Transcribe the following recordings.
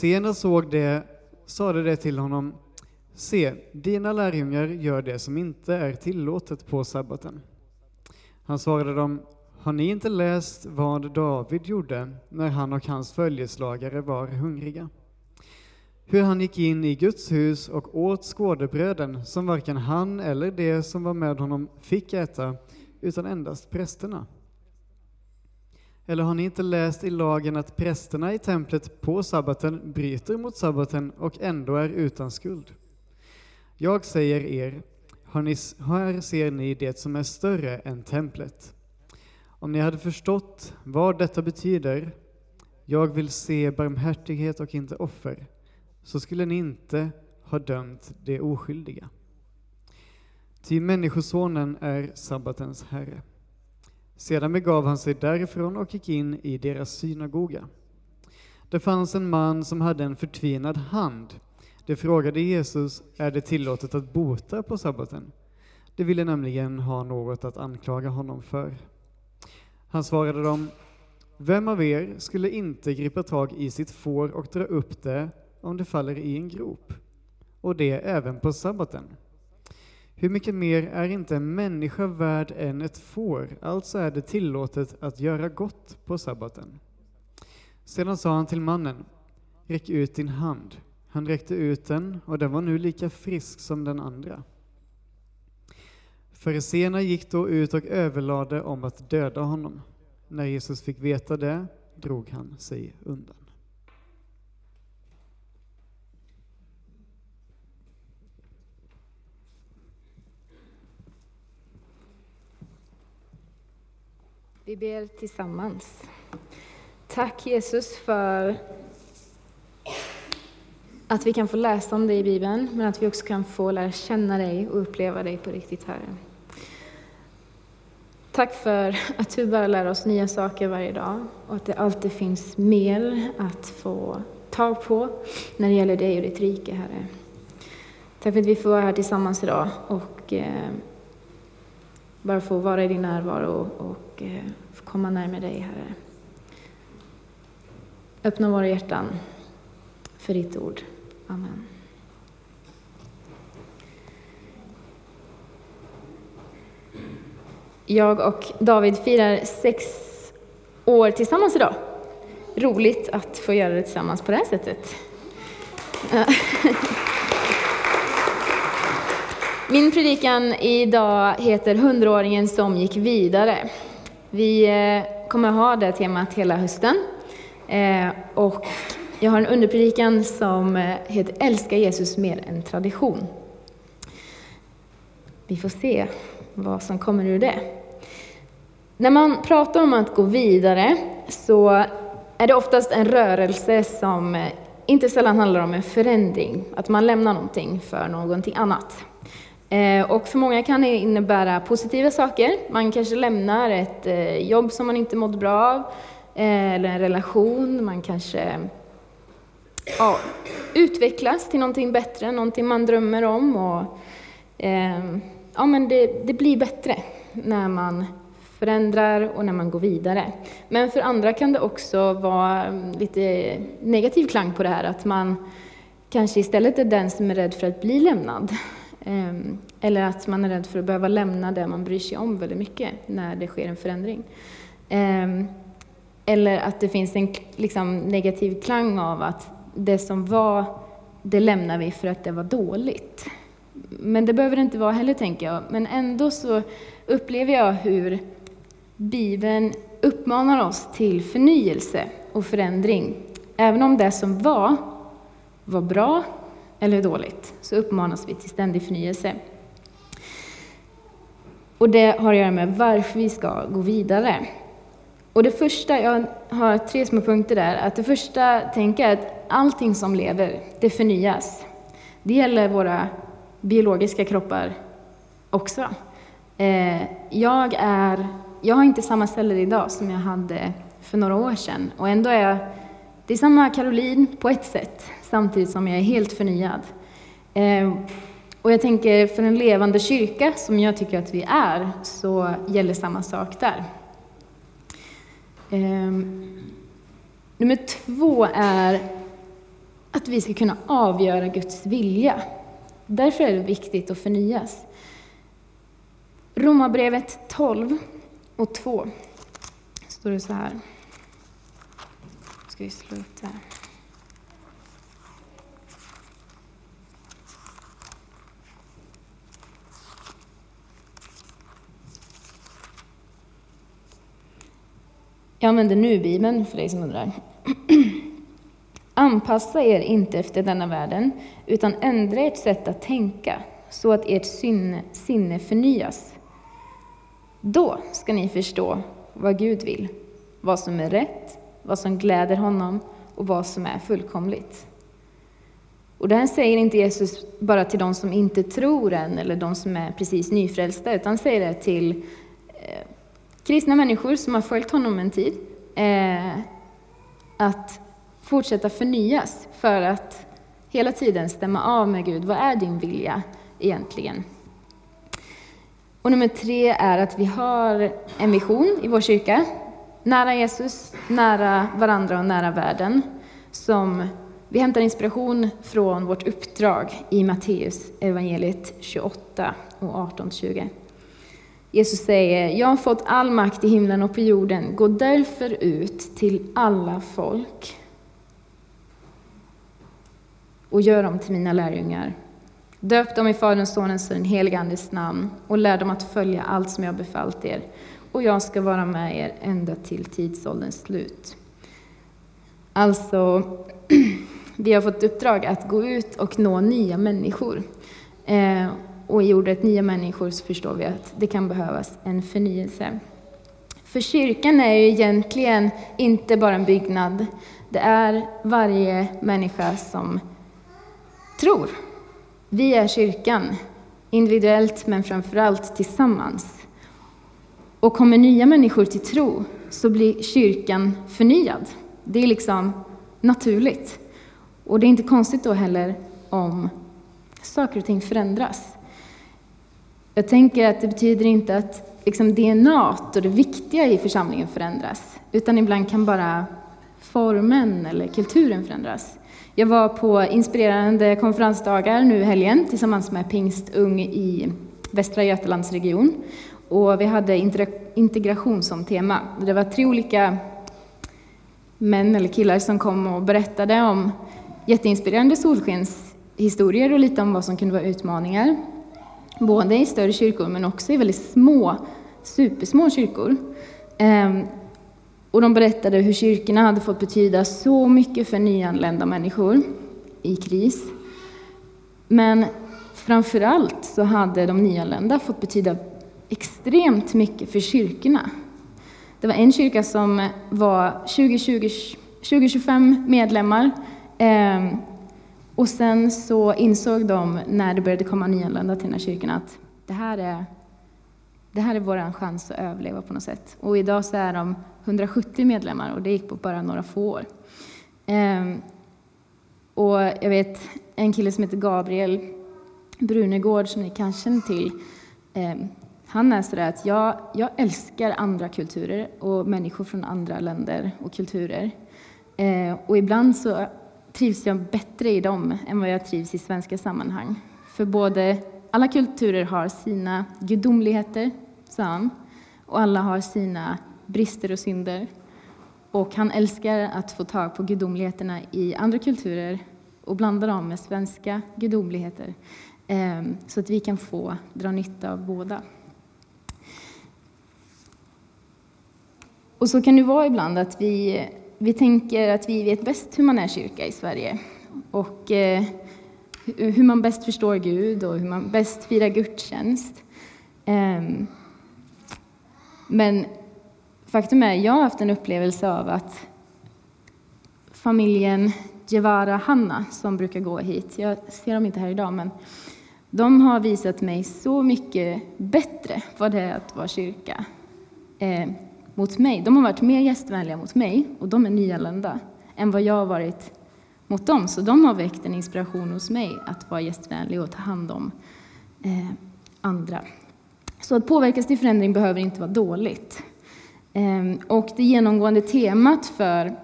Sedan såg det, sade det till honom: se, dina lärjungar gör det som inte är tillåtet på sabbaten. Han svarade dem: har ni inte läst vad David gjorde när han och hans följeslagare var hungriga? Hur han gick in i Guds hus och åt skådebröden som varken han eller de som var med honom fick äta, utan endast prästerna. Eller har ni inte läst i lagen att prästerna i templet på sabbaten bryter mot sabbaten och ändå är utan skuld? Jag säger er, här ser ni det som är större än templet. Om ni hade förstått vad detta betyder, jag vill se barmhärtighet och inte offer, så skulle ni inte ha dömt det oskyldiga. Ty människosonen är sabbatens herre. Sedan begav han sig därifrån och gick in i deras synagoga. Det fanns en man som hade en förtvinad hand. Det frågade Jesus: är det tillåtet att bota på sabbaten? Det ville nämligen ha något att anklaga honom för. Han svarade dem: vem av er skulle inte gripa tag i sitt får och dra upp det om det faller i en grop? Och det även på sabbaten. Hur mycket mer är inte en människa värd än ett får? Alltså är det tillåtet att göra gott på sabbaten. Sedan sa han till mannen: räck ut din hand. Han räckte ut den, och den var nu lika frisk som den andra. Fariseerna gick då ut och överlade om att döda honom. När Jesus fick veta det drog han sig undan. Vi ber tillsammans. Tack Jesus för att vi kan få läsa om dig i Bibeln, men att vi också kan få lära känna dig och uppleva dig på riktigt, Herre. Tack för att du bara lär oss nya saker varje dag, och att det alltid finns mer att få tag på när det gäller dig och ditt rike, Herre. Tack för att vi får vara här tillsammans idag och bara få vara i din närvaro och få komma närmare dig, Herre. Öppna våra hjärtan för ditt ord. Amen. Jag och David firar 6 år tillsammans idag. Roligt att få göra det tillsammans på det här sättet. Min predikan idag heter 100-åringen som gick vidare. Vi kommer ha det temat hela hösten. Och jag har en underpredikan som heter Älska Jesus mer än tradition. Vi får se vad som kommer ur det. När man pratar om att gå vidare så är det oftast en rörelse som inte sällan handlar om en förändring. Att man lämnar någonting för någonting annat. Och för många kan det innebära positiva saker. Man kanske lämnar ett jobb som man inte mått bra av. Eller en relation. Man kanske utvecklas till någonting bättre. Någonting man drömmer om. Och, men det blir bättre när man förändrar och när man går vidare. Men för andra kan det också vara lite negativ klang på det här. Att man kanske istället är den som är rädd för att bli lämnad. Eller att man är rädd för att behöva lämna det man bryr sig om väldigt mycket när det sker en förändring. Eller att det finns en liksom negativ klang av att det som var, det lämnar vi för att det var dåligt. Men det behöver det inte vara heller, tänker jag. Men ändå så upplever jag hur Bibeln uppmanar oss till förnyelse och förändring. Även om det som var bra eller dåligt, så uppmanas vi till ständig förnyelse. Och det har att göra med varför vi ska gå vidare. Och det första, jag har 3 små punkter där. Att det första, tänker jag, att allting som lever, det förnyas. Det gäller våra biologiska kroppar också. Jag har inte samma celler idag som jag hade för några år sedan. Och ändå är jag, det är samma Caroline på ett sätt, samtidigt som jag är helt förnyad. Och jag tänker, för en levande kyrka som jag tycker att vi är, så gäller samma sak där. Nummer 2 är att vi ska kunna avgöra Guds vilja. Därför är det viktigt att förnyas. Romarbrevet 12:2 står det så här. Ska vi slå upp där. Jag använder nu Bibeln för dig som undrar. Anpassa er inte efter denna världen, utan ändra ert sätt att tänka, så att ert sinne förnyas. Då ska ni förstå vad Gud vill, vad som är rätt, vad som gläder honom och vad som är fullkomligt. Och det här säger inte Jesus bara till de som inte tror än, eller de som är precis nyfrälsta, utan säger det till kristna människor som har följt honom en tid, att fortsätta förnyas för att hela tiden stämma av med Gud. Vad är din vilja egentligen? Och nummer 3 är att vi har en vision i vår kyrka. Nära Jesus, nära varandra och nära världen. Som vi hämtar inspiration från vårt uppdrag i Matteus evangeliet 28 och 18-20. Jesus säger, jag har fått all makt i himlen och på jorden. Gå därför ut till alla folk och gör dem till mina lärjungar. Döp dem i Faderns, Sonens och den helige Andes namn och lär dem att följa allt som jag befallt er. Och jag ska vara med er ända till tidsålderns slut. Alltså, vi har fått uppdrag att gå ut och nå nya människor. Och i ordet nya människor så förstår vi att det kan behövas en förnyelse. För kyrkan är ju egentligen inte bara en byggnad. Det är varje människa som tror. Vi är kyrkan, individuellt men framförallt tillsammans. Och kommer nya människor till tro så blir kyrkan förnyad. Det är liksom naturligt. Och det är inte konstigt då heller om saker och ting förändras. Jag tänker att det betyder inte att liksom DNA:t och det viktiga i församlingen förändras. Utan ibland kan bara formen eller kulturen förändras. Jag var på inspirerande konferensdagar nu i helgen tillsammans med Pingst Ung i Västra Götalandsregion. Och vi hade integration som tema. Det var 3 olika män eller killar som kom och berättade om jätteinspirerande solskenshistorier och lite om vad som kunde vara utmaningar. Både i större kyrkor men också i väldigt små, supersmå kyrkor. Och de berättade hur kyrkorna hade fått betyda så mycket för nyanlända människor i kris. Men framförallt så hade de nyanlända fått betyda extremt mycket för kyrkorna. Det var en kyrka som var 20-25 medlemmar. Och sen så insåg de när det började komma nyanlända till den här kyrkan att det här är vår chans att överleva på något sätt. Och idag så är de 170 medlemmar och det gick på bara några få år. Och jag vet en kille som heter Gabriel Brunegård som ni kanske känner till. Han är sådär att jag älskar andra kulturer och människor från andra länder och kulturer. Och ibland så trivs jag bättre i dem än vad jag trivs i svenska sammanhang. För både alla kulturer har sina gudomligheter, sa han. Och alla har sina brister och synder. Och han älskar att få tag på gudomligheterna i andra kulturer och blanda dem med svenska gudomligheter. Så att vi kan få dra nytta av båda. Och så kan det vara ibland att vi tänker att vi vet bäst hur man är kyrka i Sverige. Och hur man bäst förstår Gud och hur man bäst firar gudstjänst. Men faktum är, jag har haft en upplevelse av att familjen Javara Hanna som brukar gå hit, jag ser dem inte här idag, men de har visat mig så mycket bättre vad det är att vara kyrka mot mig. De har varit mer gästvänliga mot mig, och de är nyanlända, än vad jag har varit mot dem. Så de har väckt en inspiration hos mig att vara gästvänlig och ta hand om andra. Så att påverkas till förändring behöver inte vara dåligt. Och det genomgående temat för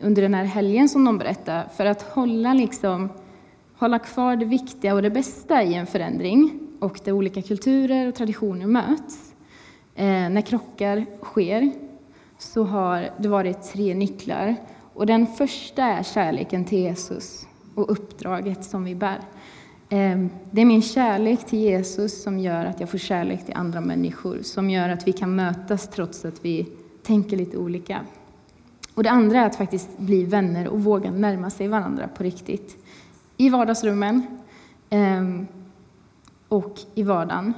under den här helgen som de berättar, för att hålla kvar det viktiga och det bästa i en förändring, och där olika kulturer och traditioner möts. När krockar sker så har det varit 3 nycklar. Och den första är kärleken till Jesus och uppdraget som vi bär. Det är min kärlek till Jesus som gör att jag får kärlek till andra människor. Som gör att vi kan mötas trots att vi tänker lite olika. Och det andra är att faktiskt bli vänner och våga närma sig varandra på riktigt. I vardagsrummen och i vardagen.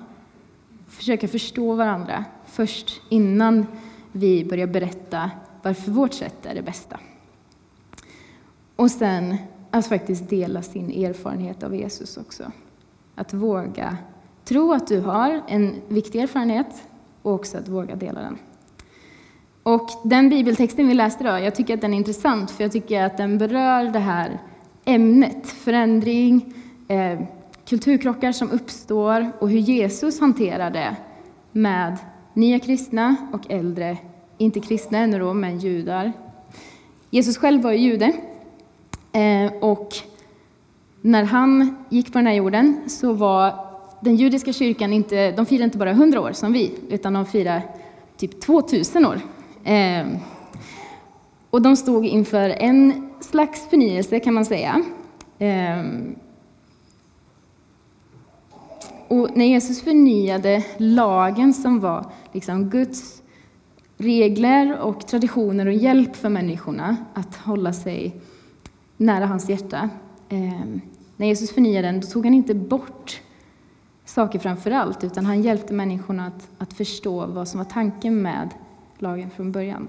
Försöka förstå varandra först innan vi börjar berätta varför vårt sätt är det bästa. Och sen att faktiskt dela sin erfarenhet av Jesus också. Att våga tro att du har en viktig erfarenhet och också att våga dela den. Och den bibeltexten vi läste idag, jag tycker att den är intressant, för jag tycker att den berör det här ämnet. Förändring, kulturkrockar som uppstår och hur Jesus hanterar det med nya kristna och äldre, inte kristna ännu då, men judar. Jesus själv var ju jude, och när han gick på den här jorden så var den judiska kyrkan inte, de firade inte bara 100 år som vi, utan de firade typ 2000 år. Och de stod inför en slags förnyelse, kan man säga. Och när Jesus förnyade lagen som var liksom Guds regler och traditioner och hjälp för människorna att hålla sig nära hans hjärta. När Jesus förnyade den, då tog han inte bort saker framför allt, utan han hjälpte människorna att förstå vad som var tanken med lagen från början.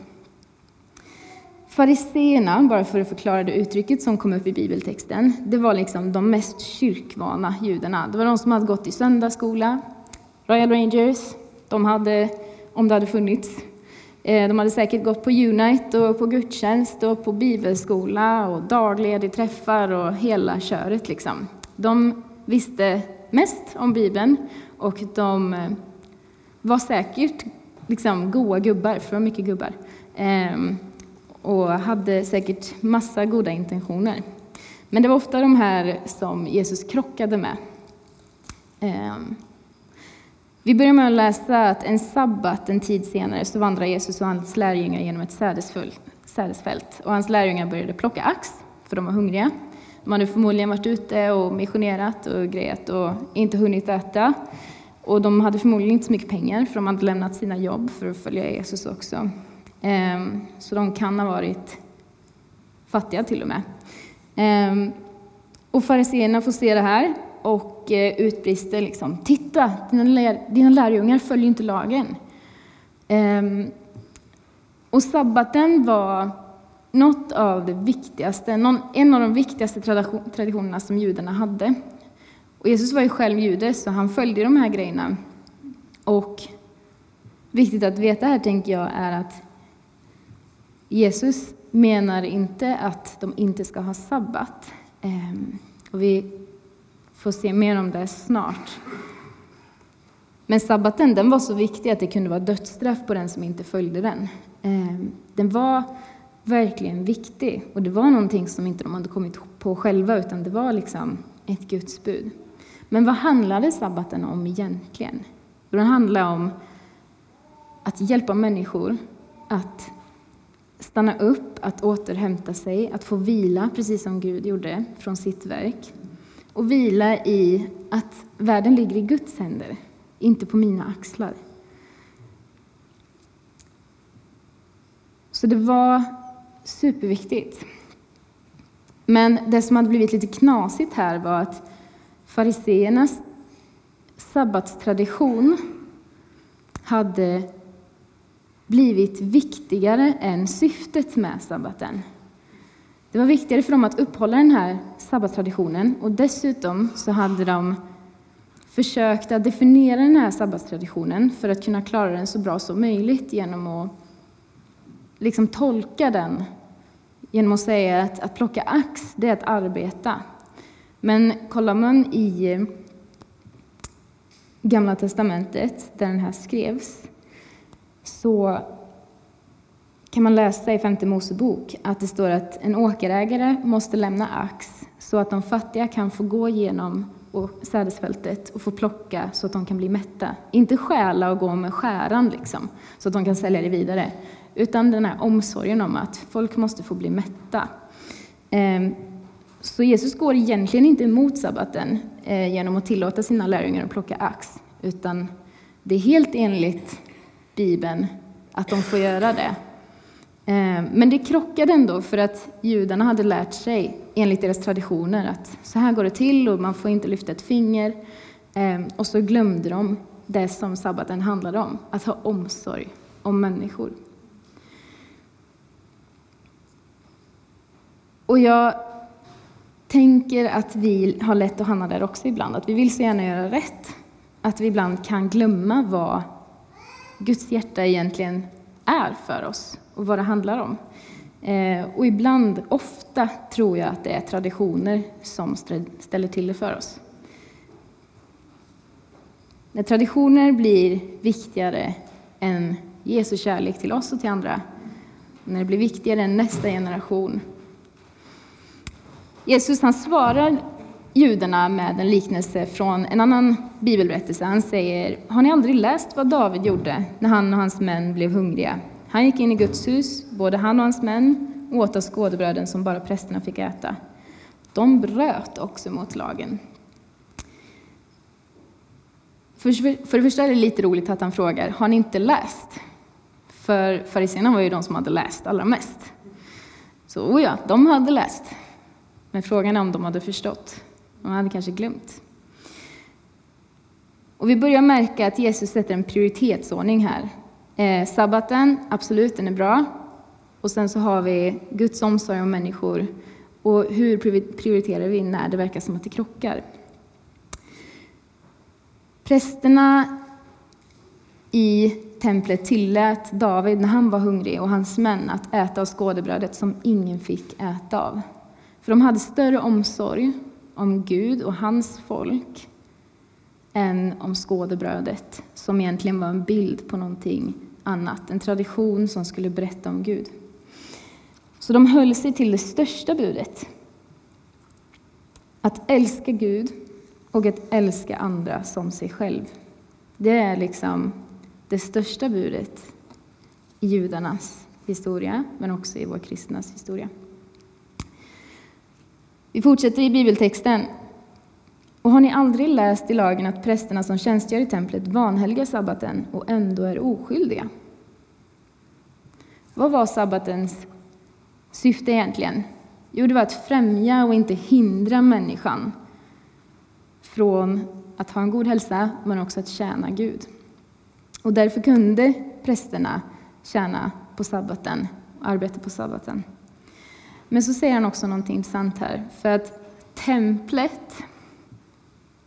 Fariseerna, bara för att förklara det uttrycket som kom upp i bibeltexten, det var liksom de mest kyrkvana judarna. Det var de som hade gått i söndagsskola, Royal Rangers, de hade, om det hade funnits, de hade säkert gått på Unite och på gudstjänst och på bibelskola och dagliga träffar och hela köret liksom. De visste mest om Bibeln och de var säkert liksom goa gubbar, för det var mycket gubbar. Och hade säkert massa goda intentioner. Men det var ofta de här som Jesus krockade med. Vi börjar med att läsa att en sabbat, en tid senare, så vandrade Jesus och hans lärjungar genom ett sädesfält. Och hans lärjungar började plocka ax, för de var hungriga. De hade förmodligen varit ute och missionerat och grejat och inte hunnit äta. Och de hade förmodligen inte så mycket pengar, för de hade lämnat sina jobb för att följa Jesus också. Så de kan ha varit fattiga till och med. Och fariseerna får se det här och utbrister liksom: titta, dina lärjungar följer inte lagen. Och sabbaten var något av det viktigaste, en av de viktigaste traditionerna som judarna hade. Och Jesus var ju själv jude, så han följde de här grejerna. Och viktigt att veta här, tänker jag, är att Jesus menar inte att de inte ska ha sabbat. Och vi får se mer om det snart. Men sabbaten, den var så viktig att det kunde vara dödsstraff på den som inte följde den. Den var verkligen viktig. Och det var någonting som inte de hade kommit på själva, utan det var liksom ett Guds bud. Men vad handlade sabbaten om egentligen? Den handlade om att hjälpa människor att stanna upp, att återhämta sig, att få vila, precis som Gud gjorde från sitt verk. Och vila i att världen ligger i Guds händer, inte på mina axlar. Så det var superviktigt. Men det som hade blivit lite knasigt här var att fariseernas sabbatstradition hade blivit viktigare än syftet med sabbaten. Det var viktigare för dem att upphålla den här sabbatstraditionen, och dessutom så hade de försökt att definiera den här sabbatstraditionen för att kunna klara den så bra som möjligt genom att liksom tolka den. Genom att säga att plocka ax, det är att arbeta. Men kollar man i Gamla testamentet där den här skrevs, så kan man läsa i 5:e Mosebok att det står att en åkerägare måste lämna ax så att de fattiga kan få gå genom sädesfältet och få plocka så att de kan bli mätta. Inte stjäla och gå med skäran liksom, så att de kan sälja det vidare. Utan den här omsorgen om att folk måste få bli mätta. Så Jesus går egentligen inte emot sabbaten genom att tillåta sina lärjungar att plocka ax. Utan det är helt enligt Bibeln att de får göra det. Men det krockade ändå för att judarna hade lärt sig enligt deras traditioner att så här går det till och man får inte lyfta ett finger. Och så glömde de det som sabbaten handlade om, att ha omsorg om människor. Och jag tänker att vi har lätt att hamna där också ibland, att vi vill så gärna göra rätt. Att vi ibland kan glömma vad Guds hjärta egentligen är för oss och vad det handlar om. Och ibland, ofta, tror jag att det är traditioner som ställer till det för oss. När traditioner blir viktigare än Jesu kärlek till oss och till andra. När det blir viktigare än nästa generation. Jesus, han svarar judarna med en liknelse från en annan bibelberättelse. Han säger, har ni aldrig läst vad David gjorde när han och hans män blev hungriga? Han gick in i Guds hus, både han och hans män, och åt av skådebröden som bara prästerna fick äta. De bröt också mot lagen. För det första är det lite roligt att han frågar, har ni inte läst? För fariserna var ju de som hade läst allra mest. Så ja, de hade läst. Men frågan är om de hade förstått. De hade kanske glömt. Och vi börjar märka att Jesus sätter en prioritetsordning här. Sabbaten, absolut, den är bra. Och sen så har vi Guds omsorg om människor. Och hur prioriterar vi när det verkar som att det krockar? Prästerna i templet tillät David när han var hungrig och hans män att äta av skådebrödet som ingen fick äta av. För de hade större omsorg om Gud och hans folk än om skådebrödet, som egentligen var en bild på någonting annat. En tradition som skulle berätta om Gud. Så de höll sig till det största budet. Att älska Gud och att älska andra som sig själv. Det är liksom det största budet i judarnas historia, men också i vår kristnas historia. Vi fortsätter i bibeltexten. Och har ni aldrig läst i lagen att prästerna som tjänstgör i templet vanhelgar sabbaten och ändå är oskyldiga? Vad var sabbatens syfte egentligen? Jo, det var att främja och inte hindra människan från att ha en god hälsa, men också att tjäna Gud. Och därför kunde prästerna tjäna på sabbaten och arbeta på sabbaten. Men så säger han också någonting intressant här. För att templet,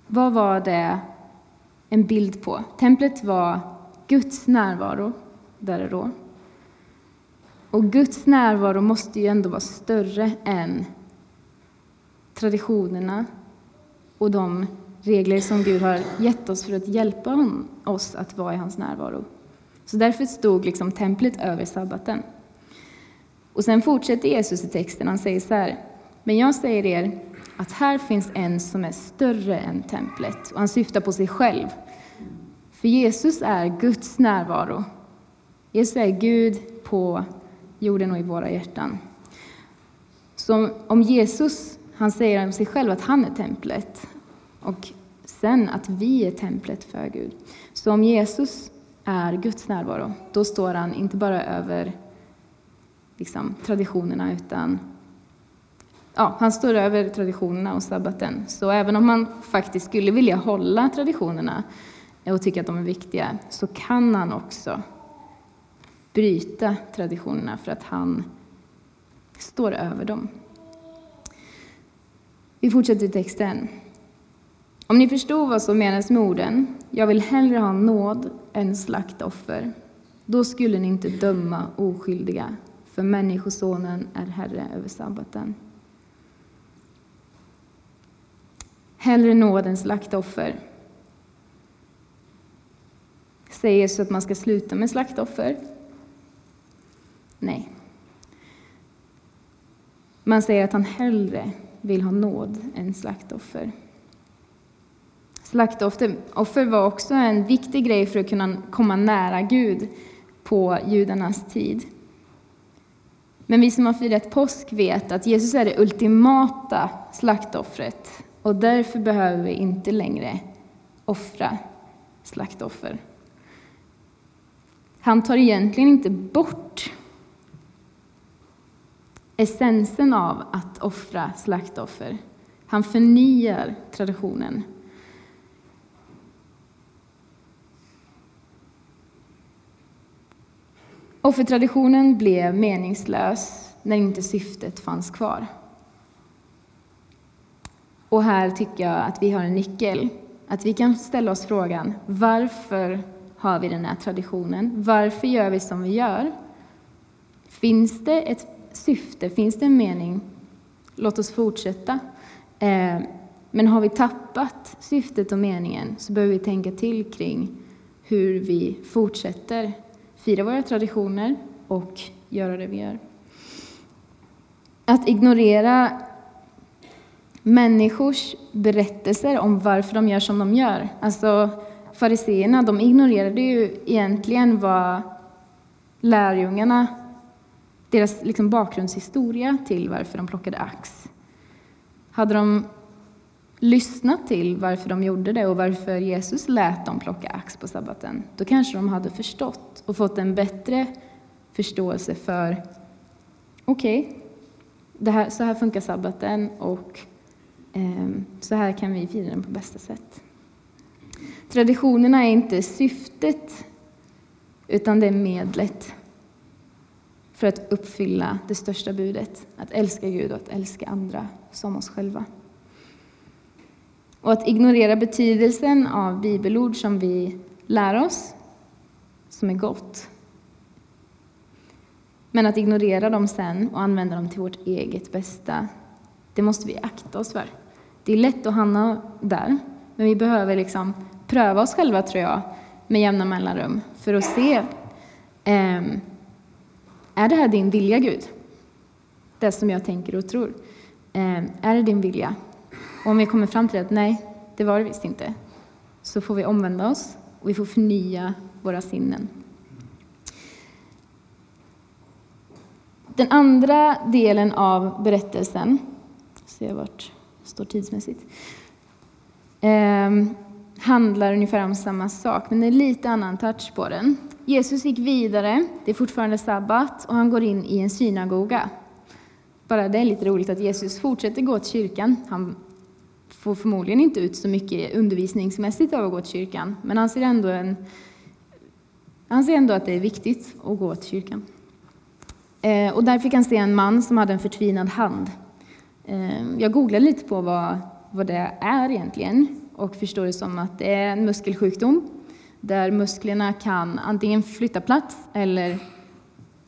vad var det en bild på? Templet var Guds närvaro där och då. Och Guds närvaro måste ju ändå vara större än traditionerna och de regler som Gud har gett oss för att hjälpa oss att vara i hans närvaro. Så därför stod liksom templet över sabbaten. Och sen fortsätter Jesus i texten. Han säger så här. Men jag säger er att här finns en som är större än templet. Och han syftar på sig själv. För Jesus är Guds närvaro. Jesus är Gud på jorden och i våra hjärtan. Så om Jesus, han säger om sig själv att han är templet. Och sen att vi är templet för Gud. Så om Jesus är Guds närvaro, då står han inte bara över liksom traditionerna, utan han står över traditionerna och sabbaten. Så även om man faktiskt skulle vilja hålla traditionerna och tycka att de är viktiga, så kan han också bryta traditionerna för att han står över dem. Vi fortsätter i texten. Om ni förstod vad som menas med orden, jag vill hellre ha nåd än slaktoffer, då skulle ni inte döma oskyldiga. För människosonen är herre över sabbaten. Hellre nåd än slaktoffer. Säger så att man ska sluta med slaktoffer. Nej. Man säger att han hellre vill ha nåd än slaktoffer. Slaktoffer var också en viktig grej för att kunna komma nära Gud på judarnas tid. Men vi som har firat påsk vet att Jesus är det ultimata slaktoffret. Och därför behöver vi inte längre offra slaktoffer. Han tar egentligen inte bort essensen av att offra slaktoffer. Han förnyar traditionen. Offertraditionen blev meningslös när inte syftet fanns kvar. Och här tycker jag att vi har en nyckel. Att vi kan ställa oss frågan, varför har vi den här traditionen? Varför gör vi som vi gör? Finns det ett syfte? Finns det en mening? Låt oss fortsätta. Men har vi tappat syftet och meningen så behöver vi tänka till kring hur vi fortsätter fira våra traditioner och göra det vi gör. Att ignorera människors berättelser om varför de gör som de gör. Alltså fariseerna, de ignorerade ju egentligen vad lärjungarna, deras liksom bakgrundshistoria till varför de plockade ax. Hade de lyssnat till varför de gjorde det och varför Jesus lät dem plocka ax på sabbaten, då kanske de hade förstått och fått en bättre förståelse för så här funkar sabbaten och så här kan vi fira den på bästa sätt. Traditionerna är inte syftet utan det är medlet för att uppfylla det största budet, att älska Gud och att älska andra som oss själva. Och att ignorera betydelsen av bibelord som vi lär oss, som är gott. Men att ignorera dem sen och använda dem till vårt eget bästa, det måste vi akta oss för. Det är lätt att hamna där, men vi behöver liksom pröva oss själva, tror jag, med jämna mellanrum. För att se, är det här din vilja, Gud? Det som jag tänker och tror. Är det din vilja? Och om vi kommer fram till att nej, det var det visst inte, så får vi omvända oss och vi får förnya våra sinnen. Den andra delen av berättelsen, se vart står tidsmässigt, handlar ungefär om samma sak, men det är lite annan touch på den. Jesus gick vidare, det är fortfarande sabbat och han går in i en synagoga. Bara det är lite roligt att Jesus fortsätter gå till kyrkan. Han får förmodligen inte ut så mycket undervisningsmässigt av att gå till kyrkan. Men han ser ändå, att det är viktigt att gå till kyrkan. Och där fick han se en man som hade en förtvinad hand. Jag googlade lite på vad det är egentligen. Och förstår det som att det är en muskelsjukdom. Där musklerna kan antingen flytta plats eller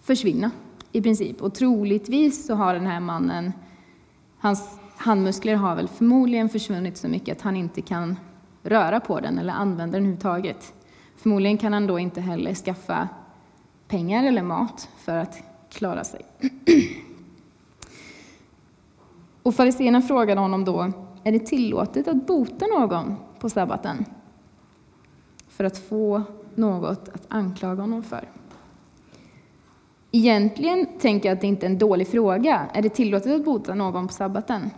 försvinna i princip. Och troligtvis så har den här mannen, hans handmuskler har väl förmodligen försvunnit så mycket att han inte kan röra på den eller använda den överhuvudtaget. Förmodligen kan han då inte heller skaffa pengar eller mat för att klara sig. Och fariseerna frågade honom då, är det tillåtet att bota någon på sabbaten? För att få något att anklaga honom för. Egentligen tänker jag att det inte är en dålig fråga. Är det tillåtet att bota någon på sabbaten?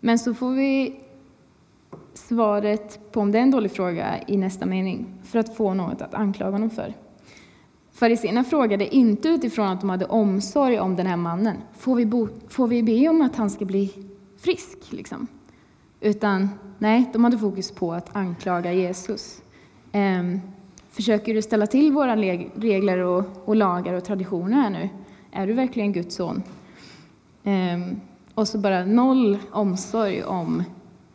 Men så får vi svaret på om det är en dålig fråga i nästa mening. För att få något att anklaga honom för. Fariseerna frågade inte utifrån att de hade omsorg om den här mannen. Får vi be om att han ska bli frisk? Liksom? Utan nej, de hade fokus på att anklaga Jesus. Försöker du ställa till våra regler och lagar och traditioner här nu? Är du verkligen Guds son? Och så bara noll omsorg om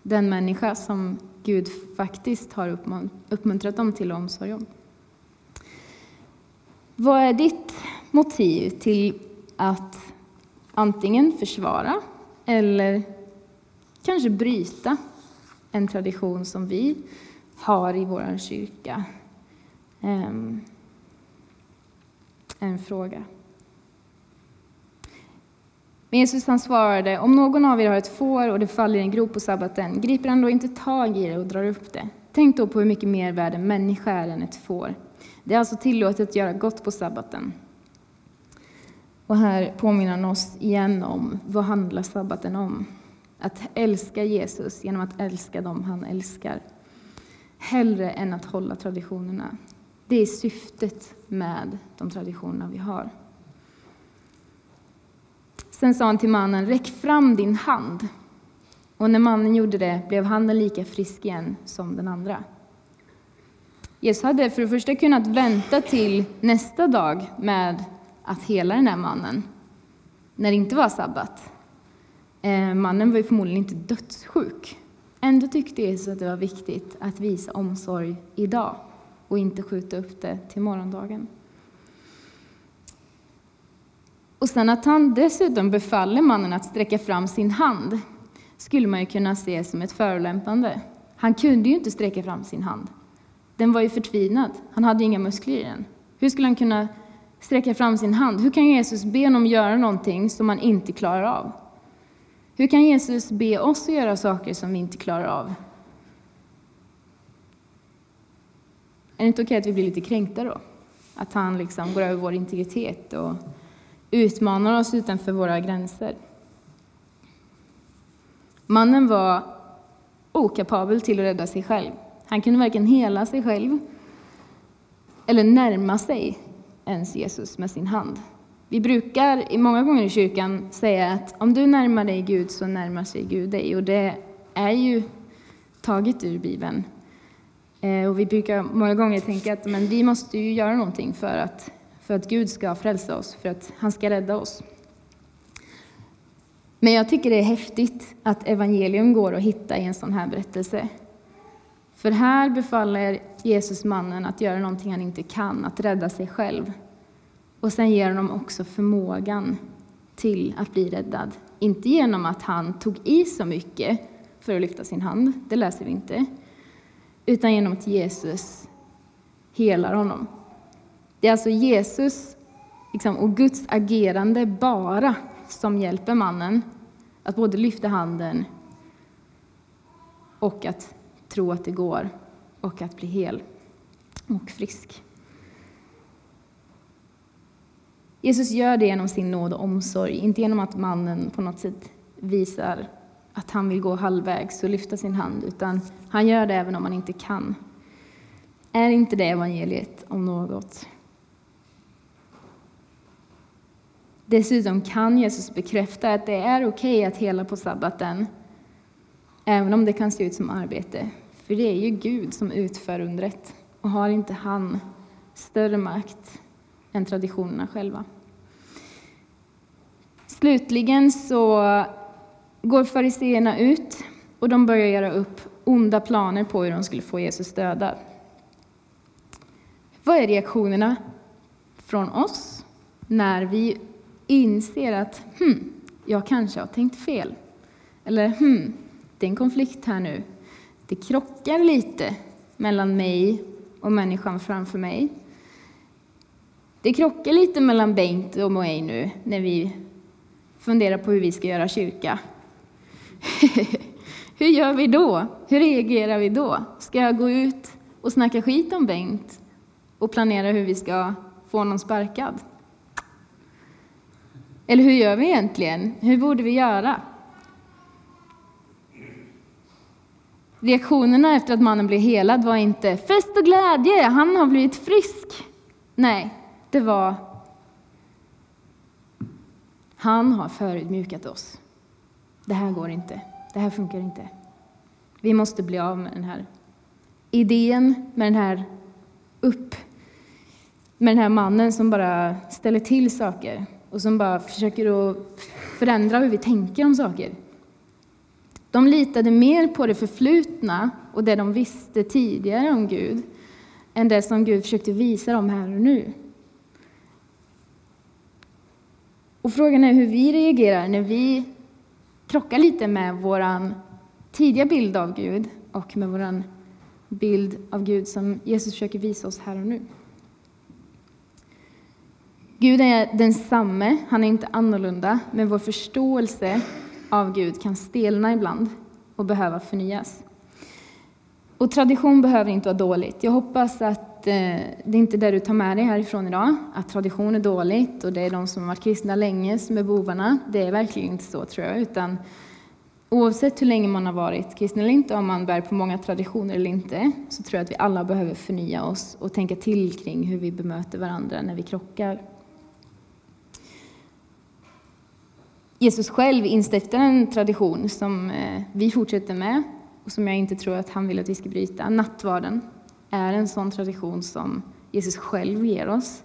den människa som Gud faktiskt har uppmuntrat dem till omsorg om. Vad är ditt motiv till att antingen försvara eller kanske bryta en tradition som vi har i vår kyrka? En fråga. Men Jesus han svarade, om någon av er har ett får och det faller i en grop på sabbaten, griper han då inte tag i det och drar upp det? Tänk då på hur mycket mer värde en människa är än ett får. Det är alltså tillåtet att göra gott på sabbaten. Och här påminner han oss igen om vad handlar sabbaten om. Att älska Jesus genom att älska dem han älskar. Hellre än att hålla traditionerna. Det är syftet med de traditionerna vi har. Sen sa han till mannen, räck fram din hand. Och när mannen gjorde det blev handen lika frisk igen som den andra. Jesus hade för det första kunnat vänta till nästa dag med att hela den här mannen. När det inte var sabbat. Mannen var ju förmodligen inte dödssjuk. Ändå tyckte Jesus att det var viktigt att visa omsorg idag. Och inte skjuta upp det till morgondagen. Och sen att han dessutom befaller mannen att sträcka fram sin hand. Skulle man ju kunna se som ett förolämpande. Han kunde ju inte sträcka fram sin hand. Den var ju förtvinad. Han hade inga muskler i den. Hur skulle han kunna sträcka fram sin hand? Hur kan Jesus be honom göra någonting som man inte klarar av? Hur kan Jesus be oss att göra saker som vi inte klarar av? Är det inte okej att vi blir lite kränkta då? Att han liksom går över vår integritet och utmanar oss utanför våra gränser. Mannen var okapabel till att rädda sig själv. Han kunde varken hela sig själv eller närma sig ens Jesus med sin hand. Vi brukar många gånger i kyrkan säga att om du närmar dig Gud så närmar sig Gud dig. Och det är ju taget ur Bibeln. Och vi brukar många gånger tänka att men vi måste ju göra någonting för att Gud ska frälsa oss. För att han ska rädda oss. Men jag tycker det är häftigt att evangelium går att hitta i en sån här berättelse. För här befaller Jesus mannen att göra någonting han inte kan. Att rädda sig själv. Och sen ger honom också förmågan till att bli räddad. Inte genom att han tog i så mycket för att lyfta sin hand. Det läser vi inte. Utan genom att Jesus helar honom. Det är alltså Jesus liksom, och Guds agerande bara som hjälper mannen att både lyfta handen och att tro att det går och att bli hel och frisk. Jesus gör det genom sin nåd och omsorg, inte genom att mannen på något sätt visar att han vill gå halvvägs och lyfta sin hand, utan han gör det även om han inte kan. Är inte det evangeliet om något? Dessutom kan Jesus bekräfta att det är okej att hela på sabbaten, även om det kan se ut som arbete. För det är ju Gud som utför undret, och har inte han större makt än traditionerna själva. Slutligen så går fariseerna ut och de börjar göra upp onda planer på hur de skulle få Jesus dödad. Vad är reaktionerna från oss när vi inser att jag kanske har tänkt fel? Eller det är en konflikt här nu. Det krockar lite mellan mig och människan framför mig. Det krockar lite mellan Bengt och mig nu när vi funderar på hur vi ska göra kyrka. Hur gör vi då? Hur reagerar vi då? Ska jag gå ut och snacka skit om Bengt och planera hur vi ska få någon sparkad? Eller hur gör vi egentligen? Hur borde vi göra? Reaktionerna efter att mannen blev helad var inte fest och glädje, han har blivit frisk. Nej, det var han har förödmjukat oss. Det här går inte. Det här funkar inte. Vi måste bli av med den här idén, med den här mannen som bara ställer till saker. Och som bara försöker att förändra hur vi tänker om saker. De litade mer på det förflutna och det de visste tidigare om Gud. Än det som Gud försökte visa dem här och nu. Och frågan är hur vi reagerar när vi krockar lite med våran tidiga bild av Gud. Och med våran bild av Gud som Jesus försöker visa oss här och nu. Gud är densamme, han är inte annorlunda, men vår förståelse av Gud kan stelna ibland och behöva förnyas. Och tradition behöver inte vara dåligt. Jag hoppas att det inte är det du tar med dig härifrån idag, att tradition är dåligt och det är de som har varit kristna länge som är bovarna. Det är verkligen inte så, tror jag, utan oavsett hur länge man har varit kristen eller inte, om man bär på många traditioner eller inte, så tror jag att vi alla behöver förnya oss och tänka till kring hur vi bemöter varandra när vi krockar. Jesus själv instiftade en tradition som vi fortsätter med och som jag inte tror att han vill att vi ska bryta. Nattvarden är en sån tradition som Jesus själv ger oss,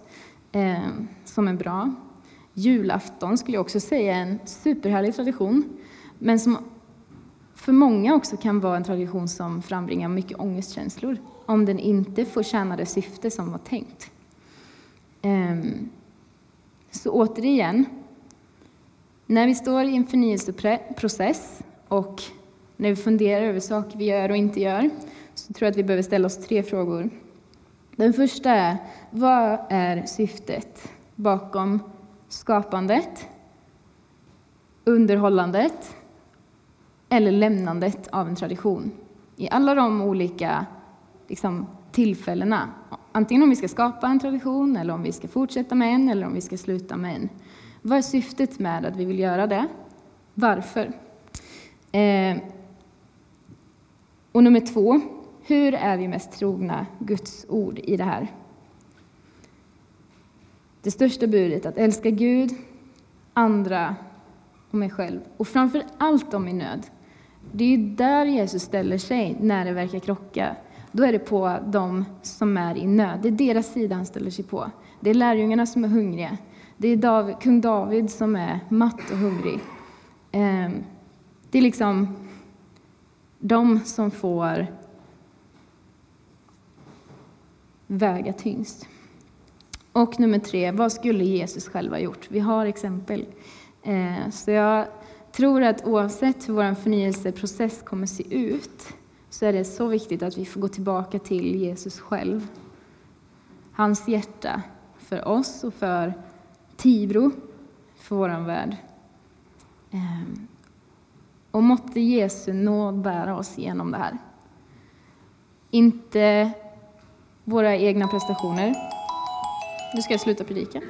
som är bra. Julafton skulle jag också säga är en superhärlig tradition, men som för många också kan vara en tradition som frambringar mycket ångestkänslor om den inte får tjäna det syfte som var tänkt. Så återigen, när vi står i en förnyelseprocess och när vi funderar över saker vi gör och inte gör, så tror jag att vi behöver ställa oss 3 frågor. Den första är, vad är syftet bakom skapandet, underhållandet eller lämnandet av en tradition? I alla de olika tillfällena, antingen om vi ska skapa en tradition eller om vi ska fortsätta med en eller om vi ska sluta med en. Vad är syftet med att vi vill göra det? Varför? Och nummer 2, hur är vi mest trogna Guds ord i det här? Det största budet, att älska Gud, andra och mig själv. Och framför allt om i nöd. Det är ju där Jesus ställer sig när det verkar krocka. Då är det på de som är i nöd. Det är deras sida han ställer sig på. Det är lärjungarna som är hungriga. Det är kung David som är matt och hungrig. Det är de som får väga tyngst. Och nummer 3, vad skulle Jesus själv ha gjort? Vi har exempel. Så jag tror att oavsett hur vår förnyelseprocess kommer se ut, så är det så viktigt att vi får gå tillbaka till Jesus själv. Hans hjärta för oss och för Tibro, för vår värld. Och måtte Jesu nåd bära oss genom det här. Inte våra egna prestationer. Nu ska jag sluta predika.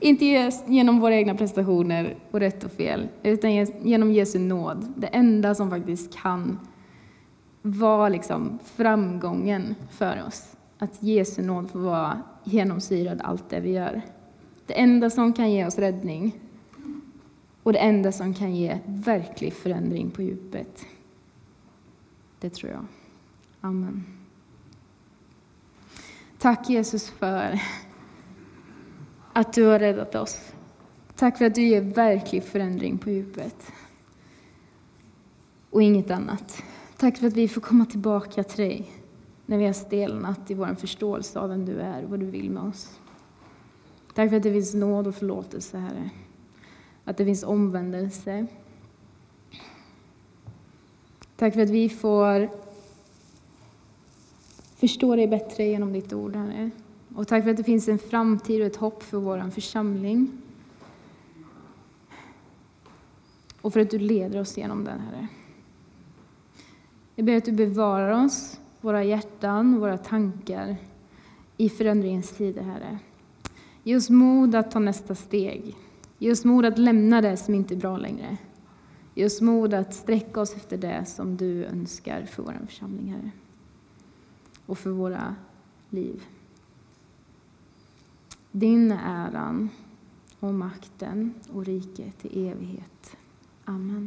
Inte genom våra egna prestationer och rätt och fel, utan genom Jesu nåd. Det enda som faktiskt kan vara framgången för oss. Att Jesu nåd får vara genomsyrad allt det vi gör. Det enda som kan ge oss räddning. Och det enda som kan ge verklig förändring på djupet. Det tror jag. Amen. Tack Jesus för att du har räddat oss. Tack för att du ger verklig förändring på djupet. Och inget annat. Tack för att vi får komma tillbaka till dig. När vi har stelnat i vår förståelse av vem du är och vad du vill med oss. Tack för att det finns nåd och förlåtelse, Herre. Att det finns omvändelse. Tack för att vi får förstå dig bättre genom ditt ord, Herre. Och tack för att det finns en framtid och ett hopp för vår församling. Och för att du leder oss genom den, Herre. Jag ber att du bevarar oss, våra hjärtan och våra tankar i förändringens tider, Herre. Ge oss mod att ta nästa steg. Ge oss mod att lämna det som inte är bra längre. Ge oss mod att sträcka oss efter det som du önskar för vår församling, Herre. Och för våra liv. Din äran och makten och riket i evighet. Amen.